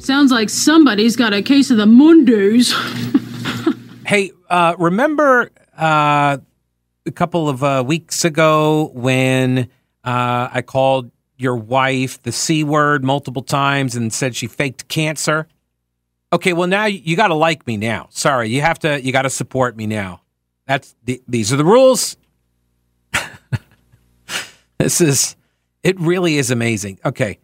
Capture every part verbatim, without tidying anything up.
Sounds like somebody's got a case of the Mondays. Hey, uh, remember uh, a couple of uh, weeks ago when uh, I called your wife the C word multiple times and said she faked cancer? Okay, well now you got to like me now. Sorry, you have to. You got to support me now. That's the, these are the rules. This is. It really is amazing. Okay.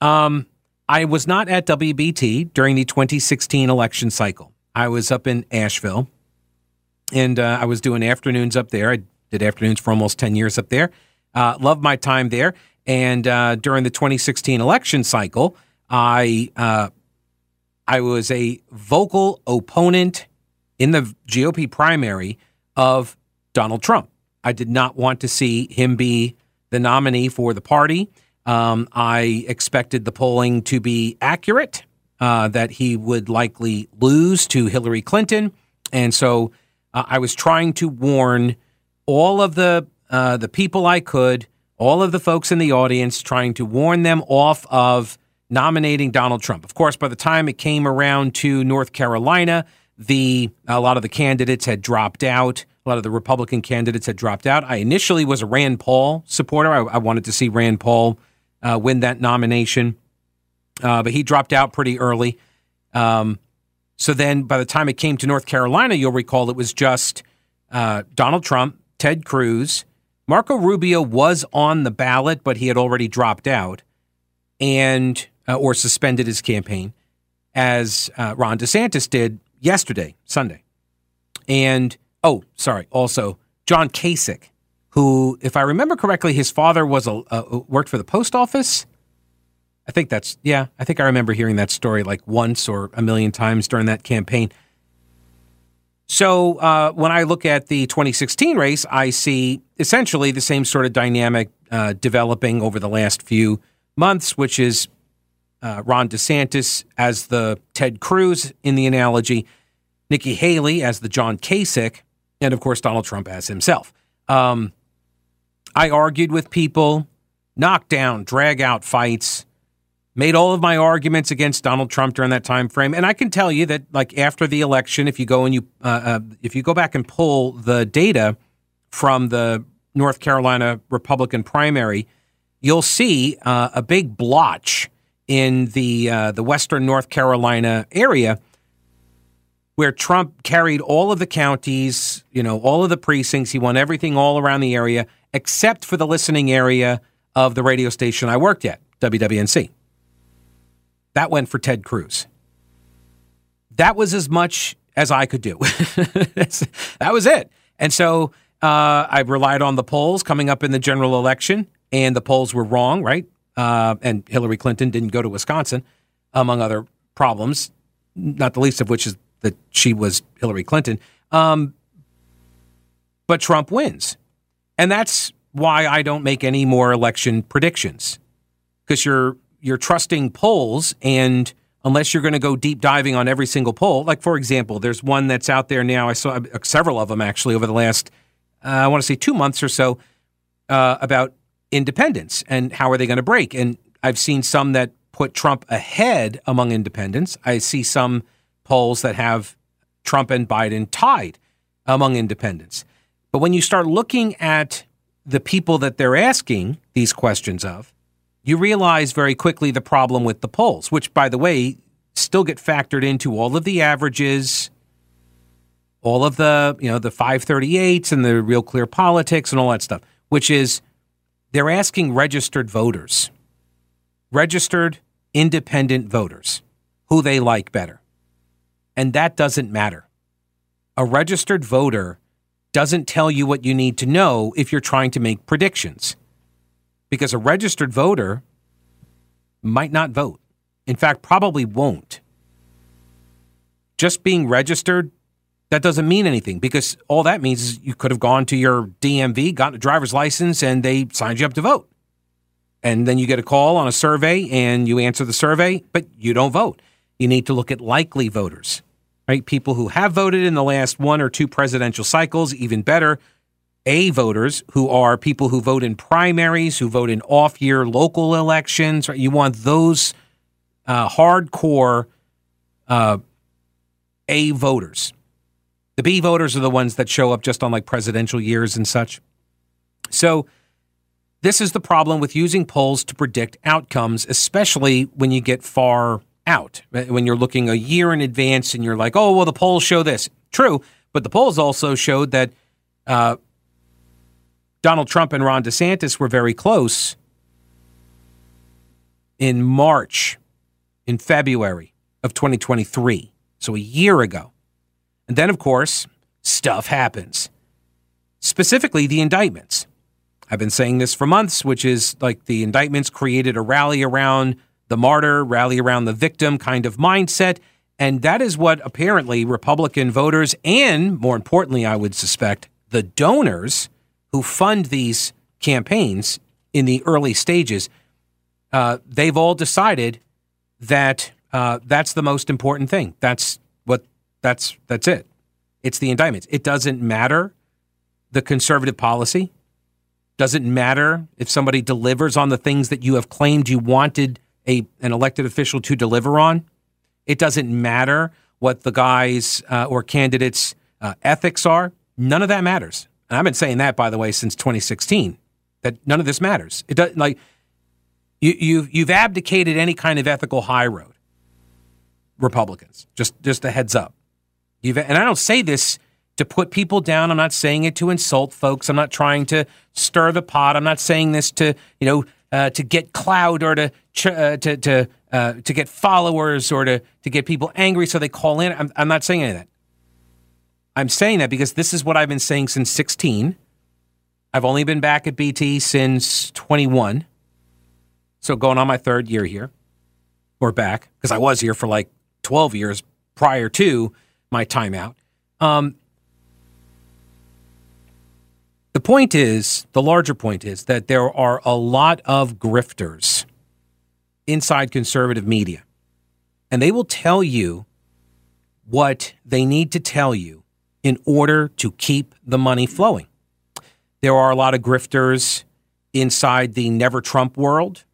Um, I was not at W B T during the twenty sixteen election cycle. I was up in Asheville, and uh, I was doing afternoons up there. I did afternoons for almost ten years up there. Uh, loved my time there. And uh, during the twenty sixteen election cycle, I. Uh, I was a vocal opponent in the G O P primary of Donald Trump. I did not want to see him be the nominee for the party. Um, I expected the polling to be accurate, uh, that he would likely lose to Hillary Clinton. And so uh, I was trying to warn all of the uh, the people I could, all of the folks in the audience, trying to warn them off of nominating Donald Trump. Of course, by the time it came around to North Carolina, the a lot of the candidates had dropped out. A lot of the Republican candidates had dropped out. I initially was a Rand Paul supporter. I, I wanted to see Rand Paul uh, win that nomination, uh, but he dropped out pretty early. Um, so then by the time it came to North Carolina, you'll recall it was just uh, Donald Trump, Ted Cruz. Marco Rubio was on the ballot, but he had already dropped out. And Uh, or suspended his campaign, as uh, Ron DeSantis did yesterday, Sunday. And, oh, sorry, also, John Kasich, who, if I remember correctly, his father was a uh, worked for the post office. I think that's, yeah, I think I remember hearing that story like once or a million times during that campaign. So uh, when I look at the twenty sixteen race, I see essentially the same sort of dynamic uh, developing over the last few months, which is Uh, Ron DeSantis as the Ted Cruz in the analogy, Nikki Haley as the John Kasich, and of course, Donald Trump as himself. Um, I argued with people, knocked down, drag out fights, made all of my arguments against Donald Trump during that time frame. And I can tell you that like after the election, if you go and you, uh, uh, if you go back and pull the data from the North Carolina Republican primary, you'll see uh, a big blotch in the uh, the western North Carolina area, where Trump carried all of the counties, you know, all of the precincts. He won everything all around the area, except for the listening area of the radio station I worked at, W W N C. That went for Ted Cruz. That was as much as I could do. That was it. And so uh, I relied on the polls coming up in the general election, and the polls were wrong, right? Uh, and Hillary Clinton didn't go to Wisconsin, among other problems, not the least of which is that she was Hillary Clinton. Um, but Trump wins. And that's why I don't make any more election predictions, because you're you're trusting polls. And unless you're going to go deep diving on every single poll, like, for example, there's one that's out there now. I saw several of them, actually, over the last, uh, I want to say, two months or so uh, about independents and how are they going to break? And I've seen some that put Trump ahead among independents. I see some polls that have Trump and Biden tied among independents. But when you start looking at the people that they're asking these questions of, you realize very quickly the problem with the polls, which, by the way, still get factored into all of the averages, all of the, you know, the five thirty-eights and the Real Clear Politics and all that stuff, which is they're asking registered voters, registered independent voters, who they like better. And that doesn't matter. A registered voter doesn't tell you what you need to know if you're trying to make predictions, because a registered voter might not vote. in fact, probably won't. Just being registered, that doesn't mean anything, because all that means is you could have gone to your D M V, gotten a driver's license, and they signed you up to vote. And then you get a call on a survey, and you answer the survey, but you don't vote. You need to look at likely voters, right? People who have voted in the last one or two presidential cycles, even better, A voters, who are people who vote in primaries, who vote in off-year local elections, right? You want those uh, hardcore uh, A voters. The B voters are the ones that show up just on like presidential years and such. So this is the problem with using polls to predict outcomes, especially when you get far out, when you're looking a year in advance and you're like, oh, well, the polls show this. True, but the polls also showed that uh, Donald Trump and Ron DeSantis were very close in March, in February of twenty twenty-three, so a year ago. And then, of course, stuff happens, specifically the indictments. I've been saying this for months, which is like the indictments created a rally around the martyr, rally around the victim kind of mindset. And that is what apparently Republican voters and, more importantly, I would suspect, the donors who fund these campaigns in the early stages, uh, they've all decided that uh, that's the most important thing. That's what That's that's it. It's the indictments. It doesn't matter the conservative policy. Doesn't matter if somebody delivers on the things that you have claimed you wanted a an elected official to deliver on. It doesn't matter what the guy's uh, or candidate's uh, ethics are. None of that matters. And I've been saying that, by the way, since twenty sixteen, that none of this matters. It doesn't, like, you you you've abdicated any kind of ethical high road, Republicans. Just just a heads up. You've, and I don't say this to put people down. I'm not saying it to insult folks. I'm not trying to stir the pot. I'm not saying this to, you know, uh, to get clout or to ch- uh, to to uh, to get followers or to to get people angry so they call in. I'm, I'm not saying any of that. I'm saying that because this is what I've been saying since sixteen. I've only been back at B T since twenty-one, so going on my third year here, or back, because I was here for like twelve years prior to my timeout. Um, the point is, the larger point is that there are a lot of grifters inside conservative media, and they will tell you what they need to tell you in order to keep the money flowing. There are a lot of grifters inside the Never Trump world.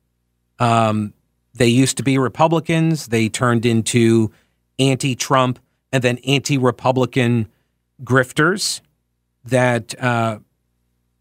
Um, they used to be Republicans. They turned into anti-Trump and then anti-Republican grifters that uh,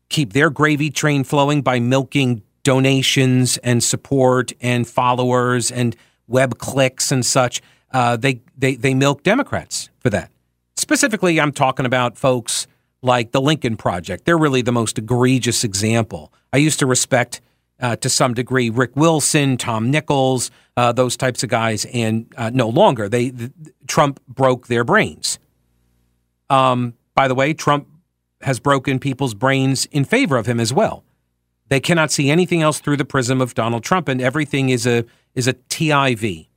keep their gravy train flowing by milking donations and support and followers and web clicks and such. Uh, they, they, they milk Democrats for that. Specifically, I'm talking about folks like the Lincoln Project. They're really the most egregious example. I used to respect, uh, to some degree, Rick Wilson, Tom Nichols, uh, those types of guys, and uh, no longer. They the, Trump broke their brains. Um, by the way, Trump has broken people's brains in favor of him as well. They cannot see anything else through the prism of Donald Trump, and everything is a is a T I V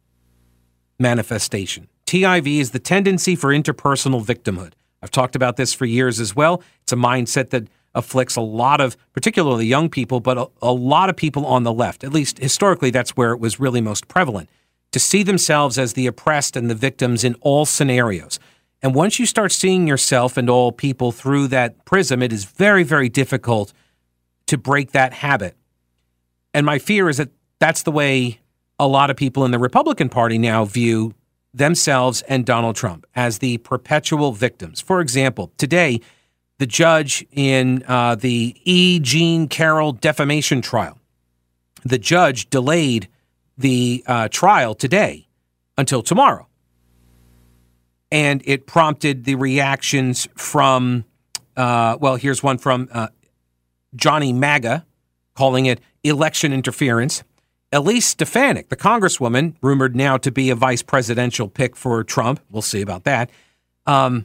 manifestation. T I V is the tendency for interpersonal victimhood. I've talked about this for years as well. It's a mindset that afflicts a lot of, particularly young people, but a, a lot of people on the left. At least historically, that's where it was really most prevalent, to see themselves as the oppressed and the victims in all scenarios. And once you start seeing yourself and all people through that prism, it is very, very difficult to break that habit. And my fear is that that's the way a lot of people in the Republican Party now view themselves and Donald Trump, as the perpetual victims. For example, today, the judge in uh, the E. Jean Carroll defamation trial, the judge delayed the uh, trial today until tomorrow. And it prompted the reactions from, uh, well, here's one from uh, Johnny MAGA, calling it election interference. Elise Stefanik, the congresswoman, rumored now to be a vice presidential pick for Trump. We'll see about that. Um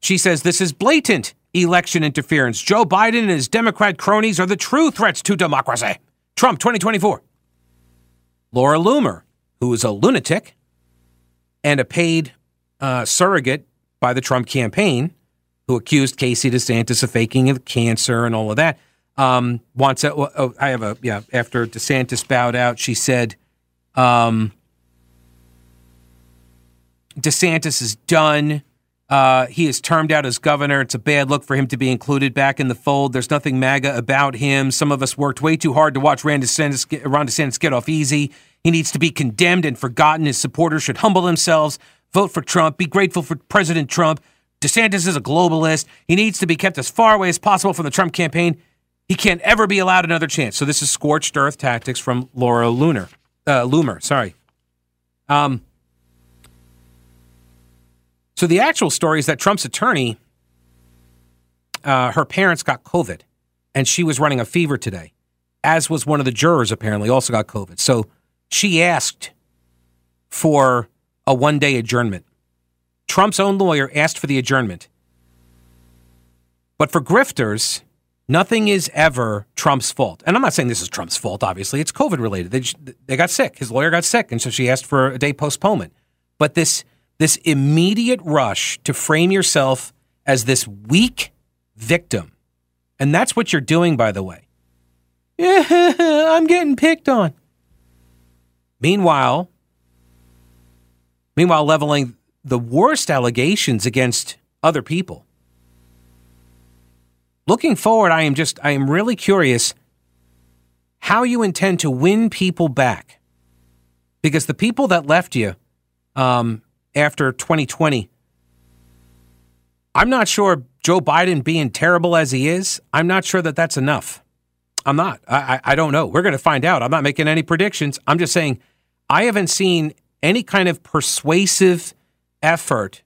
She says, this is blatant election interference. Joe Biden and his Democrat cronies are the true threats to democracy. Trump twenty twenty-four. Laura Loomer, who is a lunatic and a paid uh, surrogate by the Trump campaign, who accused Casey DeSantis of faking cancer and all of that. Um, wants a, oh, I have a yeah. After DeSantis bowed out, she said, um, "DeSantis is done. Uh, he is termed out as governor. It's a bad look for him to be included back in the fold. There's nothing MAGA about him. Some of us worked way too hard to watch Ron DeSantis get, Ron DeSantis get off easy. He needs to be condemned and forgotten. His supporters should humble themselves. Vote for Trump. Be grateful for President Trump. DeSantis is a globalist. He needs to be kept as far away as possible from the Trump campaign. He can't ever be allowed another chance." So this is scorched earth tactics from Laura Loomer. Uh, Loomer, sorry. Um, so the actual story is that Trump's attorney, uh, her parents got COVID, and she was running a fever today, as was one of the jurors apparently also got COVID. So she asked for a one-day adjournment. Trump's own lawyer asked for the adjournment. But for grifters, nothing is ever Trump's fault. And I'm not saying this is Trump's fault, obviously. It's COVID-related. They just, they got sick. His lawyer got sick, and so she asked for a day postponement. But this, this immediate rush to frame yourself as this weak victim, and that's what you're doing, by the way. Yeah, I'm getting picked on. Meanwhile, meanwhile leveling the worst allegations against other people. Looking forward, I am just, I am really curious how you intend to win people back. Because the people that left you um, after twenty twenty, I'm not sure Joe Biden being terrible as he is, I'm not sure that that's enough. I'm not. I, I, I don't know. We're going to find out. I'm not making any predictions. I'm just saying I haven't seen any kind of persuasive effort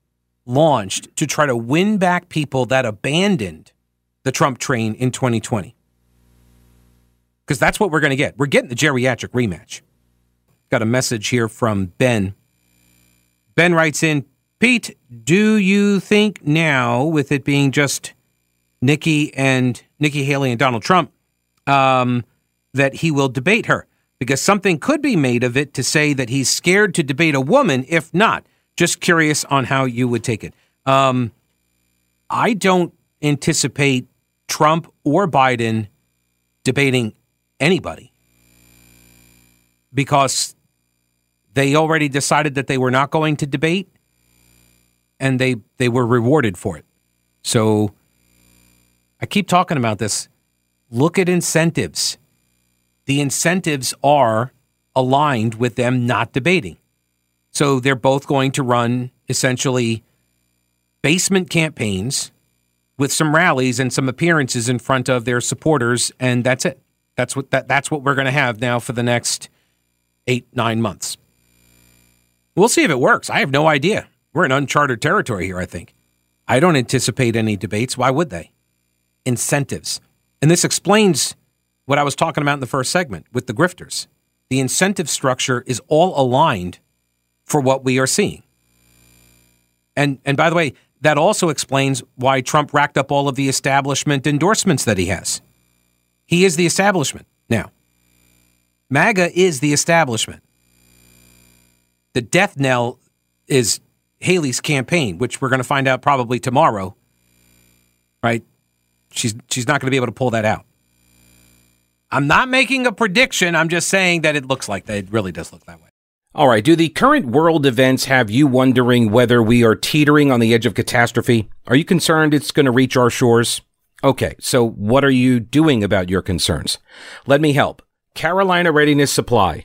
launched to try to win back people that abandoned the Trump train in twenty twenty. Because that's what we're going to get. We're getting the geriatric rematch. Got a message here from Ben. Ben writes in, "Pete, do you think now, with it being just Nikki and Nikki Haley and Donald Trump, um, that he will debate her? Because something could be made of it to say that he's scared to debate a woman. If not, just curious on how you would take it." Um, I don't anticipate Trump or Biden debating anybody because they already decided that they were not going to debate and they, they were rewarded for it. So I keep talking about this. Look at incentives. The incentives are aligned with them not debating. So they're both going to run essentially basement campaigns with some rallies and some appearances in front of their supporters, and that's it. That's what that, that's what we're going to have now for the next eight, nine months. We'll see if it works. I have no idea. We're in uncharted territory here, I think. I don't anticipate any debates. Why would they? Incentives. And this explains what I was talking about in the first segment with the grifters. The incentive structure is all aligned for what we are seeing. And and by the way, that also explains why Trump racked up all of the establishment endorsements that he has. He is the establishment now. MAGA is the establishment. The death knell is Haley's campaign, which we're going to find out probably tomorrow, right? She's she's not going to be able to pull that out. I'm not making a prediction. I'm just saying that it looks like that. It really does look that way. All right. Do the current world events have you wondering whether we are teetering on the edge of catastrophe? Are you concerned it's going to reach our shores? Okay. So what are you doing about your concerns? Let me help. Carolina Readiness Supply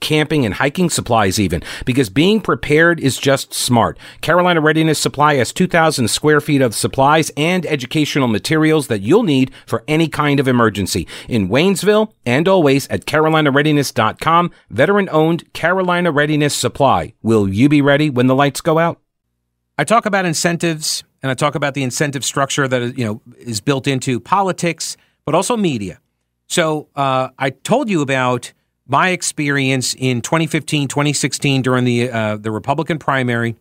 camping and hiking supplies even, because being prepared is just smart. Carolina Readiness Supply has two thousand square feet of supplies and educational materials that you'll need for any kind of emergency in Waynesville and always at carolina readiness dot com. Veteran-owned Carolina Readiness Supply. Will you be ready when the lights go out? I talk about incentives and I talk about the incentive structure that, you know, is built into politics, but also media. So uh, I told you about my experience in twenty fifteen, twenty sixteen during the uh, the Republican primary,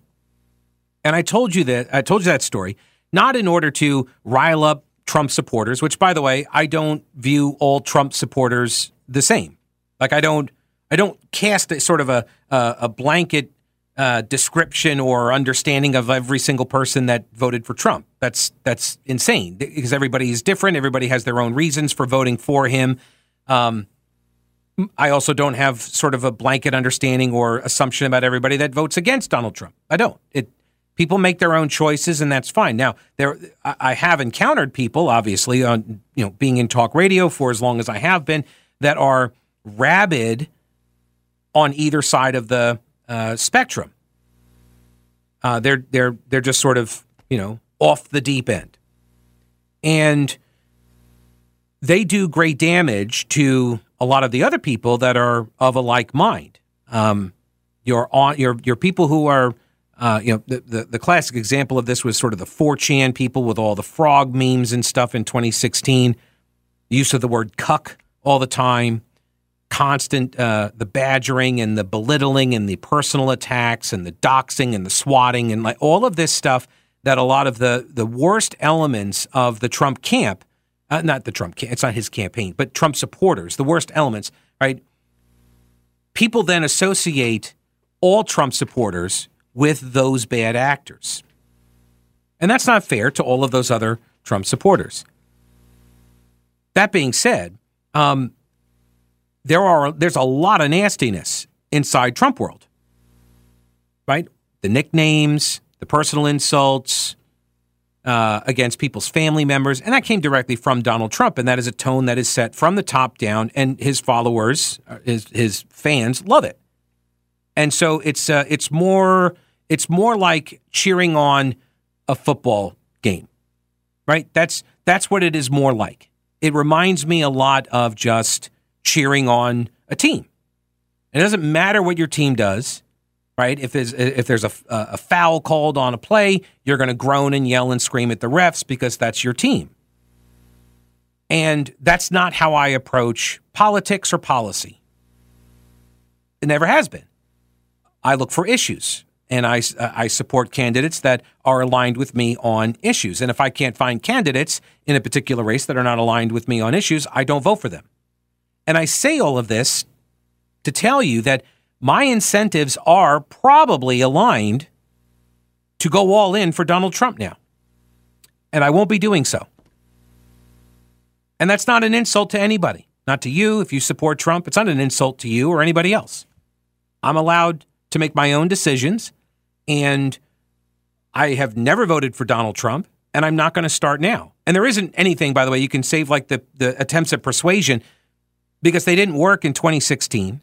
and I told you that I told you that story, not in order to rile up Trump supporters, which, by the way, I don't view all Trump supporters the same. Like I don't, I don't cast a sort of a a, a blanket uh, description or understanding of every single person that voted for Trump. That's that's insane because everybody is different. Everybody has their own reasons for voting for him. Um, I also don't have sort of a blanket understanding or assumption about everybody that votes against Donald Trump. I don't. It people make their own choices, and that's fine. Now, there I have encountered people, obviously, on you know being in talk radio for as long as I have been, that are rabid on either side of the uh, spectrum. Uh, they're they're they're just sort of you know off the deep end, and they do great damage to a lot of the other people that are of a like mind. Um, you're on your your people who are uh, you know the, the the classic example of this was sort of the four chan people with all the frog memes and stuff in twenty sixteen. The use of the word cuck all the time. Constant, uh, the badgering and the belittling and the personal attacks and the doxing and the swatting and like all of this stuff that a lot of the, the worst elements of the Trump camp, uh, not the Trump camp, it's not his campaign, but Trump supporters, the worst elements, right? People then associate all Trump supporters with those bad actors. And that's not fair to all of those other Trump supporters. That being said, um, There are there's a lot of nastiness inside Trump world, right? The nicknames, the personal insults uh, against people's family members, and that came directly from Donald Trump, and that is a tone that is set from the top down, and his followers, his his fans love it, and so it's uh, it's more it's more like cheering on a football game, right? That's that's what it is more like. It reminds me a lot of just cheering on a team. It doesn't matter what your team does, right? If there's, if there's a, a foul called on a play, you're going to groan and yell and scream at the refs because that's your team. And that's not how I approach politics or policy. It never has been. I look for issues, and I, I support candidates that are aligned with me on issues. And if I can't find candidates in a particular race that are not aligned with me on issues, I don't vote for them. And I say all of this to tell you that my incentives are probably aligned to go all in for Donald Trump now. And I won't be doing so. And that's not an insult to anybody. Not to you if you support Trump. It's not an insult to you or anybody else. I'm allowed to make my own decisions. And I have never voted for Donald Trump. And I'm not going to start now. And there isn't anything, by the way, you can save like the, the attempts at persuasion, because they didn't work in twenty sixteen,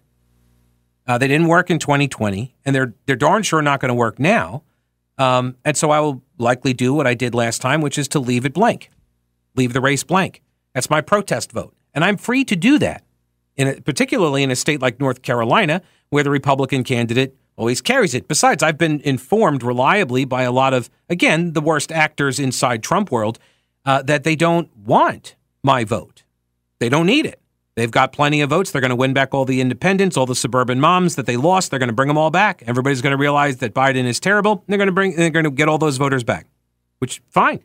uh, they didn't work in twenty twenty, and they're they're darn sure not going to work now. Um, and so I will likely do what I did last time, which is to leave it blank, leave the race blank. That's my protest vote, and I'm free to do that, in a, particularly in a state like North Carolina, where the Republican candidate always carries it. Besides, I've been informed reliably by a lot of, again, the worst actors inside Trump world, uh, that they don't want my vote. They don't need it. They've got plenty of votes. They're going to win back all the independents, all the suburban moms that they lost. They're going to bring them all back. Everybody's going to realize that Biden is terrible. They're going to bring, they're going to get all those voters back, which fine.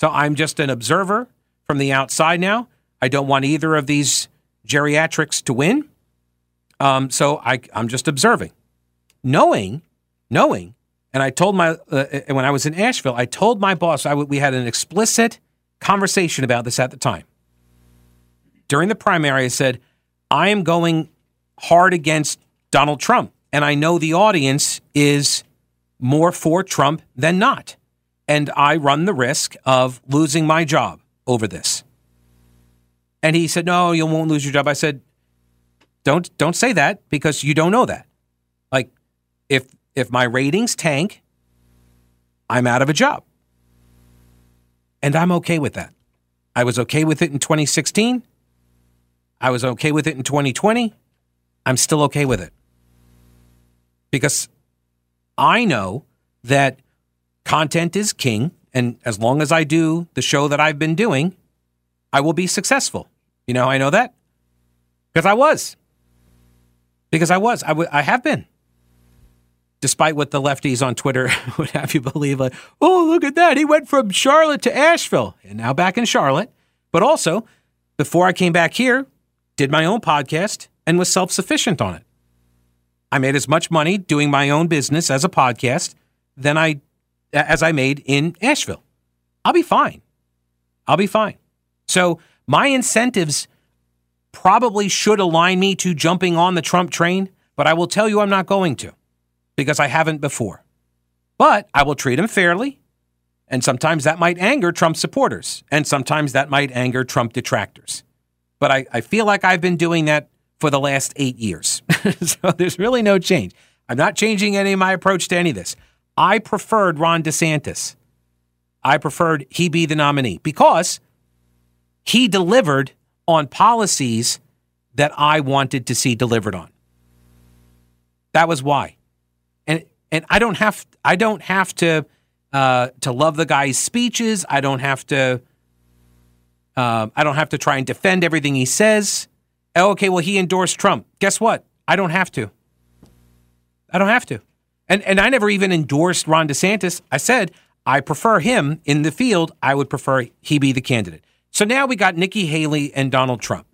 So I'm just an observer from the outside now. I don't want either of these geriatrics to win. Um, so I, I'm just observing, knowing, knowing. And I told my uh, when I was in Asheville, I told my boss I w- we had an explicit conversation about this at the time. During the primary, I said, I am going hard against Donald Trump, and I know the audience is more for Trump than not, and I run the risk of losing my job over this. And he said, no, you won't lose your job. I said, don't don't say that, because you don't know that. Like, if if my ratings tank, I'm out of a job. And I'm okay with that. I was okay with it in twenty sixteen. I was okay with it in twenty twenty. I'm still okay with it. Because I know that content is king, and as long as I do the show that I've been doing, I will be successful. You know how I know that? Because I was. Because I was. I, w- I have been. Despite what the lefties on Twitter would have you believe. Like, oh, look at that. He went from Charlotte to Asheville. And now back in Charlotte. But also, before I came back here, did my own podcast and was self-sufficient on it. I made as much money doing my own business as a podcast than I as I made in Asheville. I'll be fine. I'll be fine. So my incentives probably should align me to jumping on the Trump train, but I will tell you I'm not going to because I haven't before. But I will treat him fairly, and sometimes that might anger Trump supporters, and sometimes that might anger Trump detractors. But I, I feel like I've been doing that for the last eight years. So there's really no change. I'm not changing any of my approach to any of this. I preferred Ron DeSantis. I preferred he be the nominee because he delivered on policies that I wanted to see delivered on. That was why. And and I don't have I don't have to uh, to love the guy's speeches. I don't have to uh, I don't have to try and defend everything he says. Oh, okay, well, he endorsed Trump. Guess what? I don't have to. I don't have to. And and I never even endorsed Ron DeSantis. I said, I prefer him in the field. I would prefer he be the candidate. So now we got Nikki Haley and Donald Trump.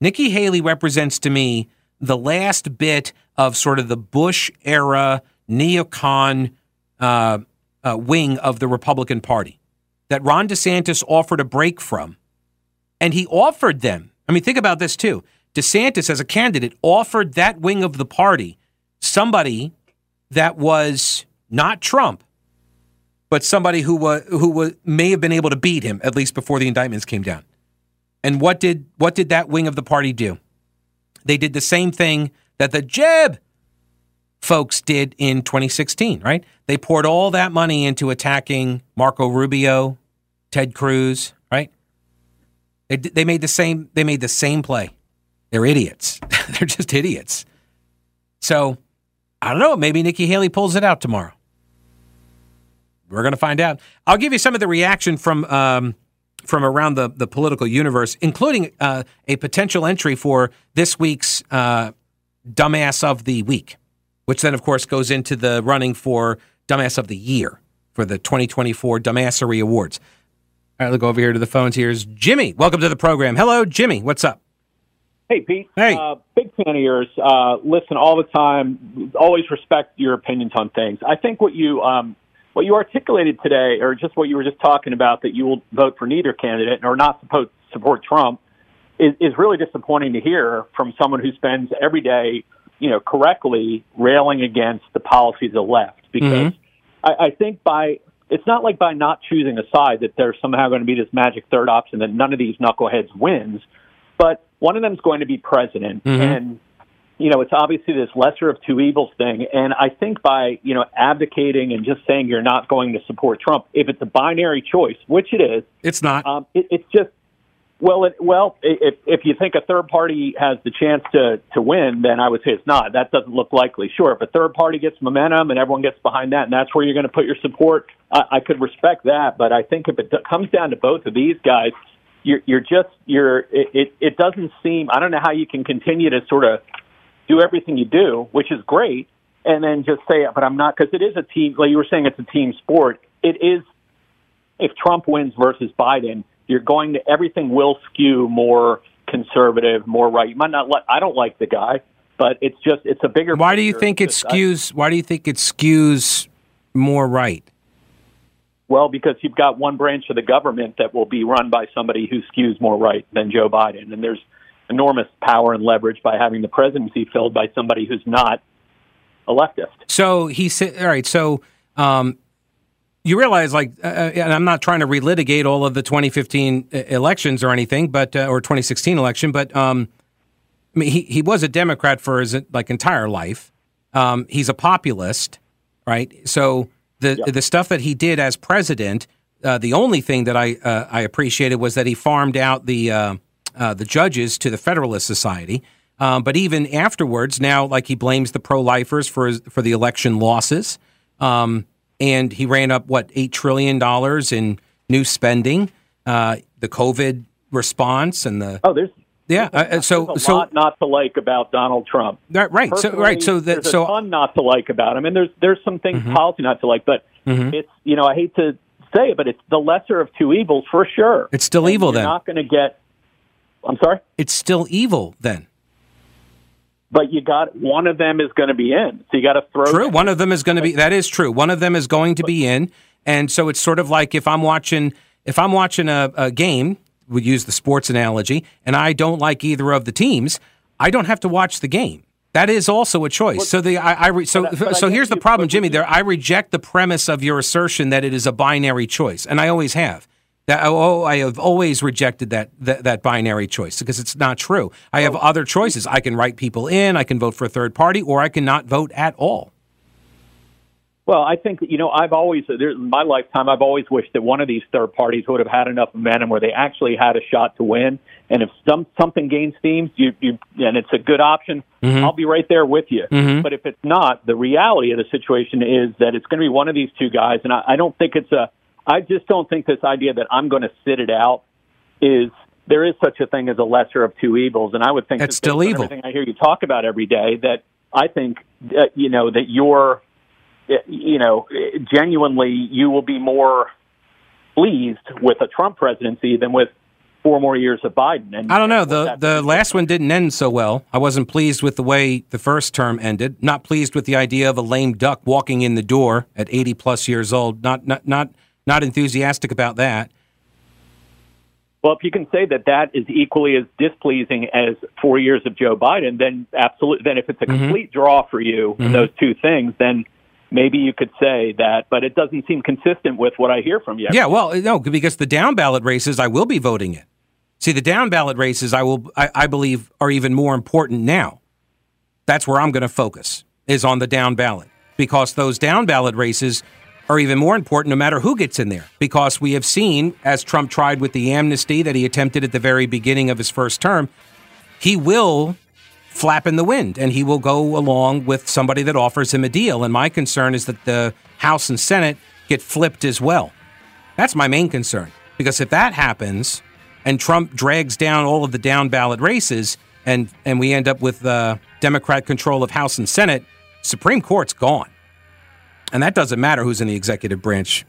Nikki Haley represents to me the last bit of sort of the Bush era neocon uh, uh, wing of the Republican Party that Ron DeSantis offered a break from. And he offered them. I mean, think about this too. DeSantis as a candidate offered that wing of the party somebody that was not Trump, but somebody who was who was may have been able to beat him, at least before the indictments came down. And what did what did that wing of the party do? They did the same thing that the Jeb folks did in twenty sixteen, right? They poured all that money into attacking Marco Rubio, Ted Cruz, right? They they made the same they made the same play. They're idiots. They're just idiots. So I don't know. Maybe Nikki Haley pulls it out tomorrow. We're going to find out. I'll give you some of the reaction from um, from around the, the political universe, including uh, a potential entry for this week's uh, Dumbass of the Week, which then, of course, goes into the running for Dumbass of the Year for the twenty twenty-four Dumbassery Awards. All right, let's go over here to the phones. Here's Jimmy. Welcome to the program. Hello, Jimmy. What's up? Hey, Pete. Hey. Uh, big fan of yours. Uh, listen all the time. Always respect your opinions on things. I think what you... Um, What you articulated today, or just what you were just talking about, that you will vote for neither candidate or not support Trump, is, is really disappointing to hear from someone who spends every day, you know, correctly railing against the policies of the left. Because mm-hmm. I, I think by it's not like by not choosing a side that there's somehow going to be this magic third option that none of these knuckleheads wins, but one of them is going to be president. Mm-hmm. And, you know, it's obviously this lesser of two evils thing. And I think by, you know, abdicating and just saying you're not going to support Trump, if it's a binary choice, which it is. It's not. Um, it, it's just, well, it, well, if if you think a third party has the chance to, to win, then I would say it's not. That doesn't look likely. Sure, if a third party gets momentum and everyone gets behind that and that's where you're going to put your support, I, I could respect that. But I think if it comes down to both of these guys, you're, you're just, you're it, it, it doesn't seem, I don't know how you can continue to sort of do everything you do, which is great, and then just say, but I'm not, because it is a team, like you were saying, it's a team sport. It is, if Trump wins versus Biden, you're going to, everything will skew more conservative, more right. You might not like, I don't like the guy, but it's just, it's a bigger. Why do you think it skews, why do you think it skews more right? Well, because you've got one branch of the government that will be run by somebody who skews more right than Joe Biden, and there's enormous power and leverage by having the presidency filled by somebody who's not a leftist. So he said, all right, so um, you realize, like, uh, and I'm not trying to relitigate all of the twenty fifteen elections or anything, but uh, or twenty sixteen election, but um, I mean, he, he was a Democrat for his, like, entire life. Um, he's a populist, right? So the yep. the stuff that he did as president, uh, the only thing that I, uh, I appreciated was that he farmed out the... Uh, Uh, the judges to the Federalist Society. Um, but even afterwards, now, like, he blames the pro-lifers for his, for the election losses. Um, and he ran up, what, eight trillion dollars in new spending, uh, the COVID response and the... Oh, there's Yeah, uh, so there's a so, lot not to like about Donald Trump. That, right, Personally, so right, so that there's a so ton not to like about him, and there's there's some things mm-hmm. policy not to like, but mm-hmm. it's you know I hate to say it, but it's the lesser of two evils for sure. It's still and evil. You're then not going to get. I'm sorry. It's still evil then. But you got one of them is going to be in, so you got to throw. True, one in. of them is going to be. That is true. One of them is going to be in, and so it's sort of like if I'm watching if I'm watching a, a game. Would use the sports analogy, and I don't like either of the teams, I don't have to watch the game. That is also a choice. Well, so the I, I re, so but, but so I here's the problem, Jimmy. There, I reject the premise of your assertion that it is a binary choice, and I always have. That oh, I have always rejected that that, that binary choice because it's not true. I have oh. other choices. I can write people in. I can vote for a third party, or I can not vote at all. Well, I think, you know, I've always, in my lifetime, I've always wished that one of these third parties would have had enough momentum where they actually had a shot to win. And if some, something gains steam, you, you, and it's a good option, mm-hmm. I'll be right there with you. Mm-hmm. But if it's not, the reality of the situation is that it's going to be one of these two guys. And I, I don't think it's a, I just don't think this idea that I'm going to sit it out is, there is such a thing as a lesser of two evils. And I would think that's still evil. Everything I hear you talk about every day, that I think, that, you know, that you're, you know, genuinely, you will be more pleased with a Trump presidency than with four more years of Biden. And I don't know. The the last one didn't end so well. I wasn't pleased with the way the first term ended. Not pleased with the idea of a lame duck walking in the door at eighty plus years old. Not not not, not enthusiastic about that. Well, if you can say that that is equally as displeasing as four years of Joe Biden, then absolutely. Then if it's a complete mm-hmm. draw for you, mm-hmm. those two things, then maybe you could say that, but it doesn't seem consistent with what I hear from you. Yeah, well, no, because the down-ballot races, I will be voting in. See, the down-ballot races, I will, I, I believe, are even more important now. That's where I'm going to focus, is on the down-ballot, because those down-ballot races are even more important no matter who gets in there, because we have seen, as Trump tried with the amnesty that he attempted at the very beginning of his first term, he will flap in the wind, and he will go along with somebody that offers him a deal. And my concern is that the House and Senate get flipped as well. That's my main concern, because if that happens and Trump drags down all of the down-ballot races and, and we end up with uh, Democrat control of House and Senate, Supreme Court's gone. And that doesn't matter who's in the executive branch.